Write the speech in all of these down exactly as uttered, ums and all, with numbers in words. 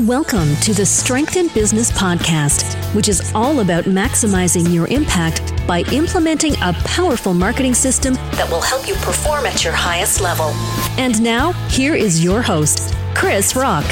Welcome to the Strength in Business podcast, which is all about maximizing your impact by implementing a powerful marketing system that will help you perform at your highest level. And now, here is your host, Chris Rock.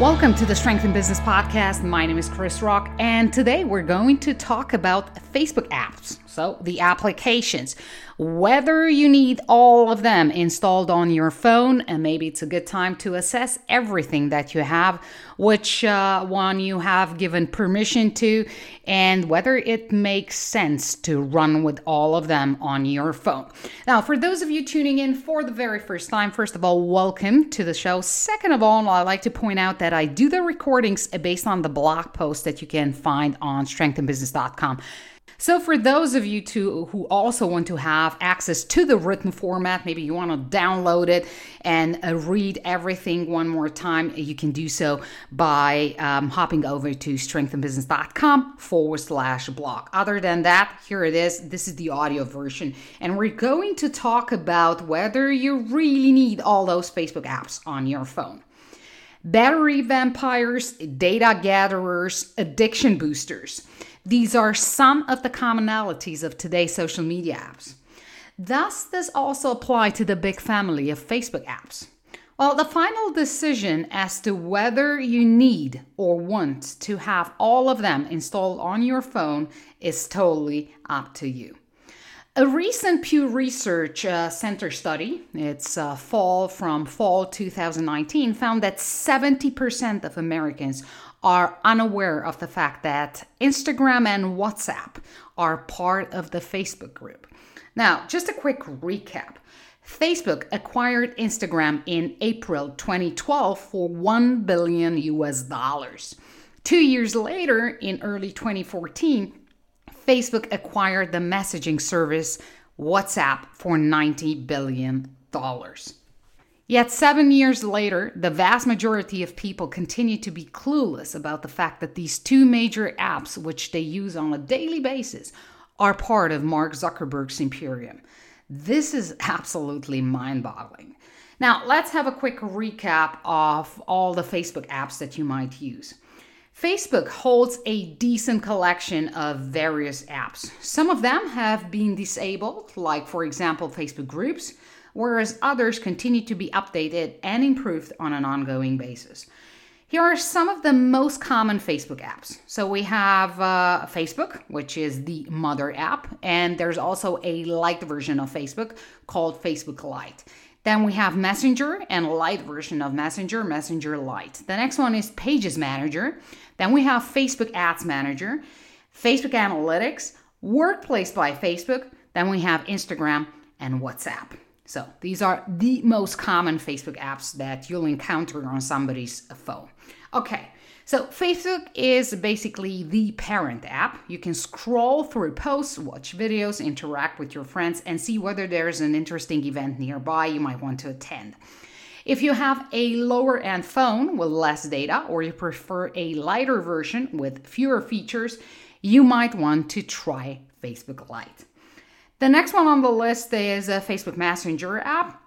Welcome to the Strength in Business podcast. My name is Chris Rock, and today we're going to talk about Facebook apps, so the applications. Whether you need all of them installed on your phone, and maybe it's a good time to assess everything that you have, which uh, one you have given permission to, and whether it makes sense to run with all of them on your phone. Now, for those of you tuning in for the very first time, first of all, welcome to the show. Second of all, I'd like to point out that I do the recordings based on the blog post that you can find on strength in business dot com. So for those of you too, who also want to have access to the written format, maybe you want to download it and uh, read everything one more time, you can do so by um, hopping over to strength in business dot com forward slash blog. Other than that, here it is. This is the audio version. And we're going to talk about whether you really need all those Facebook apps on your phone. Battery vampires, data gatherers, addiction boosters. These are some of the commonalities of today's social media apps. Does this also apply to the big family of Facebook apps? Well, the final decision as to whether you need or want to have all of them installed on your phone is totally up to you. A recent Pew Research uh, Center study, it's uh, fall from fall two thousand nineteen, found that seventy percent of Americans are unaware of the fact that Instagram and WhatsApp are part of the Facebook group. Now, just a quick recap. Facebook acquired Instagram in April twenty twelve for one billion U S dollars. Two years later, in early twenty fourteen, Facebook acquired the messaging service WhatsApp for ninety billion dollars. Yet seven years later, the vast majority of people continue to be clueless about the fact that these two major apps, which they use on a daily basis, are part of Mark Zuckerberg's imperium. This is absolutely mind-boggling. Now, let's have a quick recap of all the Facebook apps that you might use. Facebook holds a decent collection of various apps. Some of them have been disabled, like, for example, Facebook groups, whereas others continue to be updated and improved on an ongoing basis. Here are some of the most common Facebook apps. So we have uh, Facebook, which is the mother app, and there's also a Lite version of Facebook called Facebook Lite. Then we have Messenger and Lite version of Messenger, Messenger Lite. The next one is Pages Manager. Then we have Facebook Ads Manager, Facebook Analytics, Workplace by Facebook. Then we have Instagram and WhatsApp. So these are the most common Facebook apps that you'll encounter on somebody's phone. Okay, so Facebook is basically the parent app. You can scroll through posts, watch videos, interact with your friends, and see whether there's an interesting event nearby you might want to attend. If you have a lower-end phone with less data, or you prefer a lighter version with fewer features, you might want to try Facebook Lite. The next one on the list is a Facebook Messenger app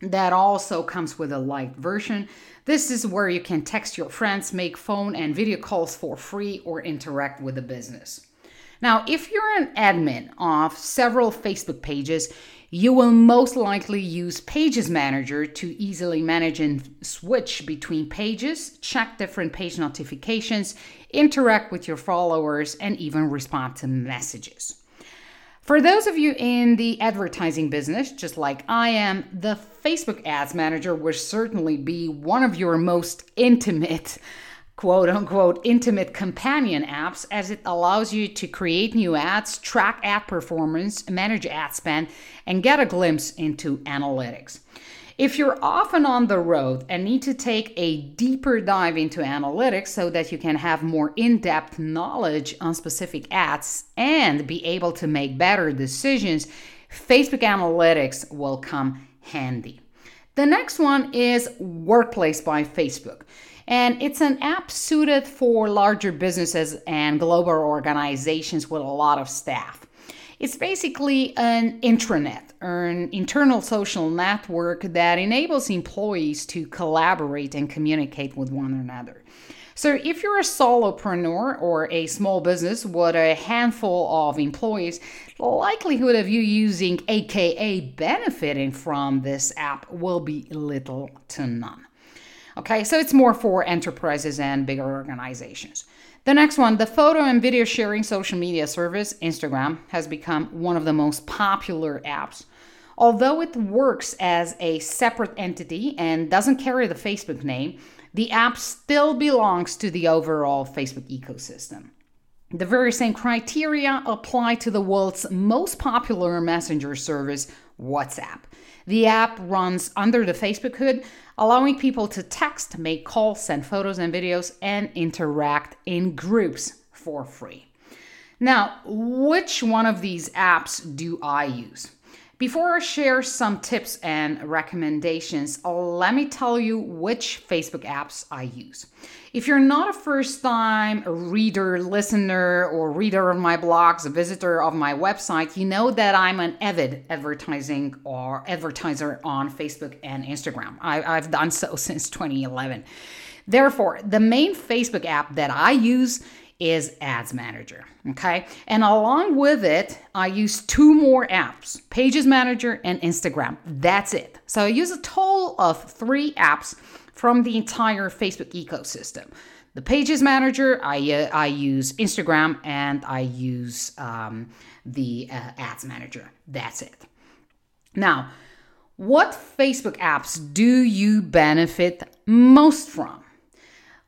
that also comes with a Lite version. This is where you can text your friends, make phone and video calls for free, or interact with the business. Now, if you're an admin of several Facebook pages, you will most likely use Pages Manager to easily manage and switch between pages, check different page notifications, interact with your followers, and even respond to messages. For those of you in the advertising business, just like I am, the Facebook Ads Manager will certainly be one of your most intimate, quote-unquote, intimate companion apps, as it allows you to create new ads, track ad performance, manage ad spend, and get a glimpse into analytics. If you're often on the road and need to take a deeper dive into analytics so that you can have more in-depth knowledge on specific ads and be able to make better decisions, Facebook Analytics will come handy. The next one is Workplace by Facebook, and it's an app suited for larger businesses and global organizations with a lot of staff. It's basically an intranet, or an internal social network that enables employees to collaborate and communicate with one another. So if you're a solopreneur or a small business with a handful of employees, the likelihood of you using, aka benefiting from this app, will be little to none. Okay, so it's more for enterprises and bigger organizations. The next one, the photo and video sharing social media service, Instagram, has become one of the most popular apps. Although it works as a separate entity and doesn't carry the Facebook name, the app still belongs to the overall Facebook ecosystem. The very same criteria apply to the world's most popular messenger service, WhatsApp. The app runs under the Facebook hood, allowing people to text, make calls, send photos and videos, and interact in groups for free. Now, which one of these apps do I use? Before I share some tips and recommendations, let me tell you which Facebook apps I use. If you're not a first-time reader, listener, or reader of my blogs, a visitor of my website, you know that I'm an avid advertising or advertiser on Facebook and Instagram. I, I've done so since twenty eleven. Therefore, the main Facebook app that I use is Ads Manager, okay? And along with it, I use two more apps, Pages Manager and Instagram. That's it. So I use a total of three apps from the entire Facebook ecosystem. The Pages Manager, I uh, I use Instagram, and I use um, the uh, Ads Manager. That's it. Now, what Facebook apps do you benefit most from?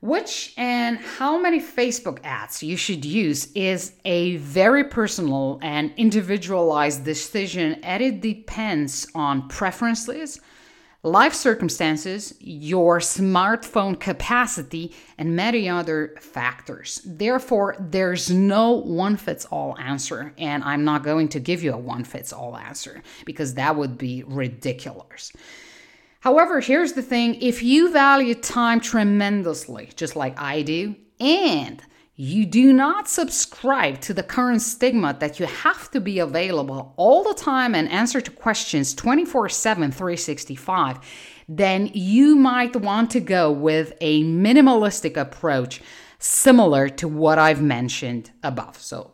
Which and how many Facebook ads you should use is a very personal and individualized decision, and it depends on preferences, life circumstances, your smartphone capacity, and many other factors. Therefore, there's no one-fits-all answer, and I'm not going to give you a one-fits-all answer because that would be ridiculous. However, here's the thing, if you value time tremendously, just like I do, and you do not subscribe to the current stigma that you have to be available all the time and answer to questions twenty-four seven, three sixty-five, then you might want to go with a minimalistic approach similar to what I've mentioned above. So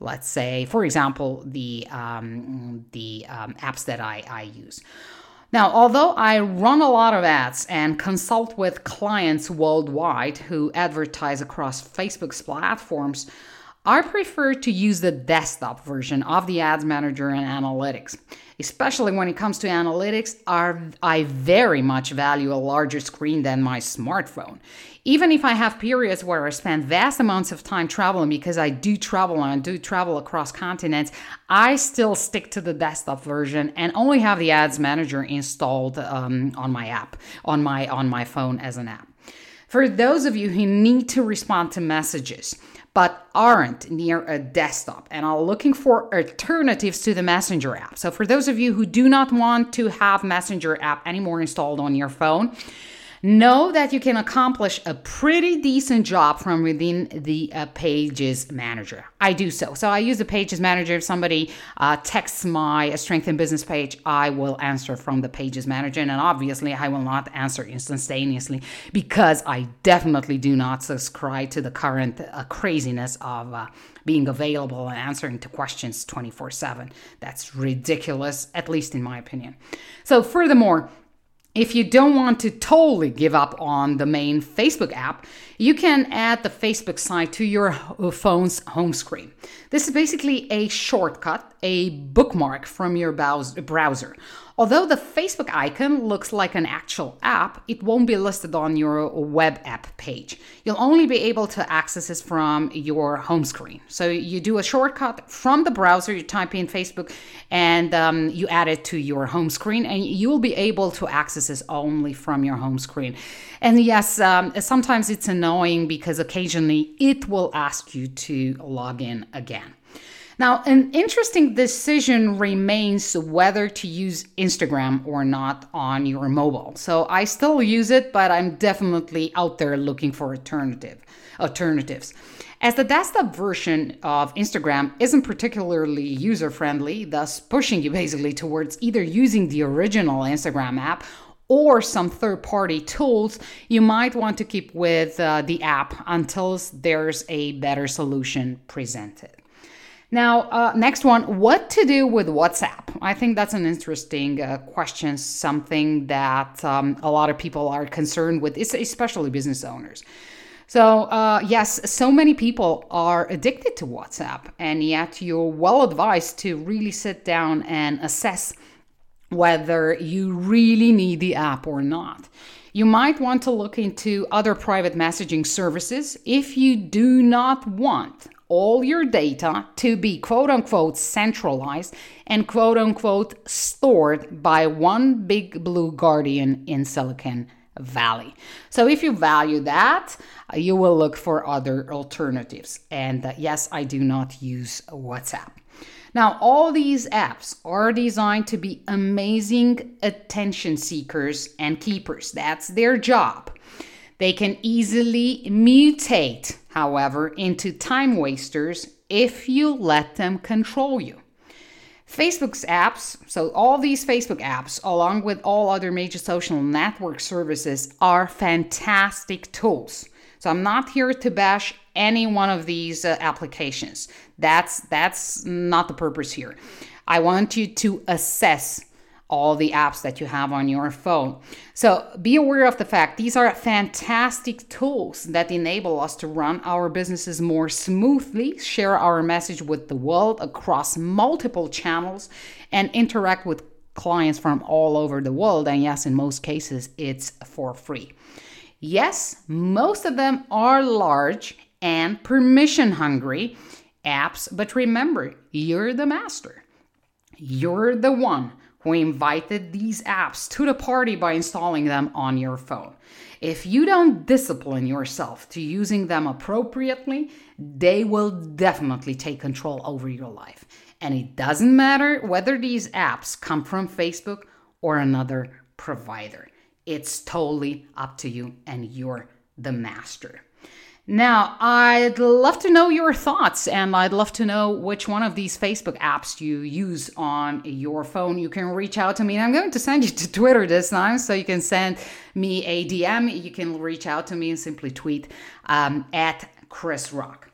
let's say, for example, the, um, the um, apps that I, I use. Now, although I run a lot of ads and consult with clients worldwide who advertise across Facebook's platforms, I prefer to use the desktop version of the Ads Manager and Analytics. Especially when it comes to analytics, are, I very much value a larger screen than my smartphone. Even if I have periods where I spend vast amounts of time traveling, because I do travel and I do travel across continents, I still stick to the desktop version and only have the Ads Manager installed um, on my app, on my on my phone as an app. For those of you who need to respond to messages, but aren't near a desktop and are looking for alternatives to the Messenger app. So for those of you who do not want to have Messenger app anymore installed on your phone, know that you can accomplish a pretty decent job from within the uh, Pages Manager. I do so. So I use the Pages Manager. If somebody uh, texts my Strength in Business page, I will answer from the Pages Manager. And obviously, I will not answer instantaneously because I definitely do not subscribe to the current uh, craziness of uh, being available and answering to questions twenty-four seven. That's ridiculous, at least in my opinion. So furthermore, if you don't want to totally give up on the main Facebook app, you can add the Facebook site to your phone's home screen. This is basically a shortcut, a bookmark from your browser. Although the Facebook icon looks like an actual app, it won't be listed on your web app page. You'll only be able to access this from your home screen. So you do a shortcut from the browser, you type in Facebook, and um, you add it to your home screen, and you'll be able to access this only from your home screen. And yes, um, sometimes it's annoying because occasionally it will ask you to log in again. Now, an interesting decision remains whether to use Instagram or not on your mobile. So I still use it, but I'm definitely out there looking for alternative alternatives. As the desktop version of Instagram isn't particularly user-friendly, thus pushing you basically towards either using the original Instagram app or some third-party tools, you might want to keep with uh, the app until there's a better solution presented. Now, uh, next one, what to do with WhatsApp? I think that's an interesting uh, question, something that um, a lot of people are concerned with, especially business owners. So uh, yes, so many people are addicted to WhatsApp, and yet you're well advised to really sit down and assess whether you really need the app or not. You might want to look into other private messaging services if you do not want all your data to be quote-unquote centralized and quote-unquote stored by one big blue guardian in Silicon Valley. So if you value that, you will look for other alternatives. And uh, yes, I do not use WhatsApp. Now, all these apps are designed to be amazing attention seekers and keepers. That's their job. They can easily mutate, however, into time wasters if you let them control you. Facebook's apps, so all these Facebook apps, along with all other major social network services, are fantastic tools. So I'm not here to bash any one of these uh, applications. That's that's not the purpose here. I want you to assess all the apps that you have on your phone. So be aware of the fact these are fantastic tools that enable us to run our businesses more smoothly, share our message with the world across multiple channels, and interact with clients from all over the world. And yes, in most cases, it's for free. Yes, most of them are large and permission-hungry apps, but remember, you're the master. You're the one who invited these apps to the party by installing them on your phone. If you don't discipline yourself to using them appropriately, they will definitely take control over your life. And it doesn't matter whether these apps come from Facebook or another provider. It's totally up to you, and you're the master. Now, I'd love to know your thoughts, and I'd love to know which one of these Facebook apps you use on your phone. You can reach out to me, and I'm going to send you to Twitter this time, so you can send me a D M. You can reach out to me and simply tweet um, at Chris Rock.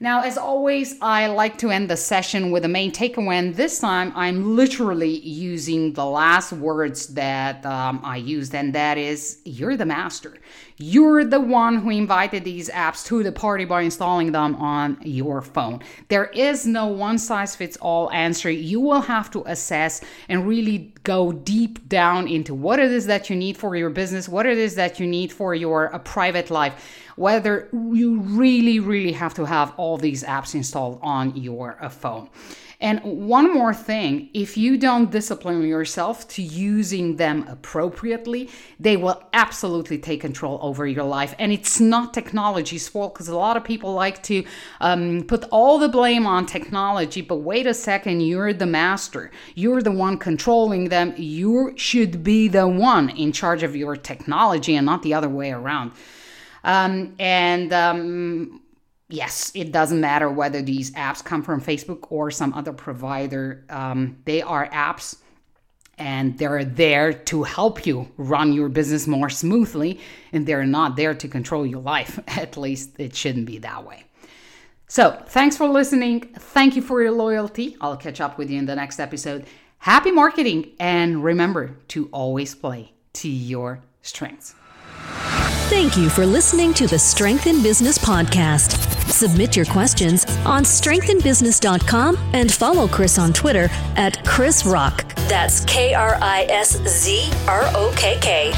Now, as always, I like to end the session with a main takeaway, and this time I'm literally using the last words that um, I used, and that is, you're the master. You're the one who invited these apps to the party by installing them on your phone. There is no one-size-fits-all answer. You will have to assess and really go deep down into what it is that you need for your business, what it is that you need for your uh, private life, whether you really, really have to have all these apps installed on your uh, phone. And one more thing, if you don't discipline yourself to using them appropriately, they will absolutely take control over your life. And it's not technology's fault, because a lot of people like to um, put all the blame on technology. But wait a second, you're the master. You're the one controlling them. You should be the one in charge of your technology and not the other way around. Um, and... Um, Yes, it doesn't matter whether these apps come from Facebook or some other provider. Um, they are apps, and they're there to help you run your business more smoothly, and they're not there to control your life. At least it shouldn't be that way. So thanks for listening. Thank you for your loyalty. I'll catch up with you in the next episode. Happy marketing, and remember to always play to your strengths. Thank you for listening to the Strength in Business podcast. Submit your questions on strength in business dot com and follow Chris on Twitter at Chris Rock. That's K R I S Z R O K K.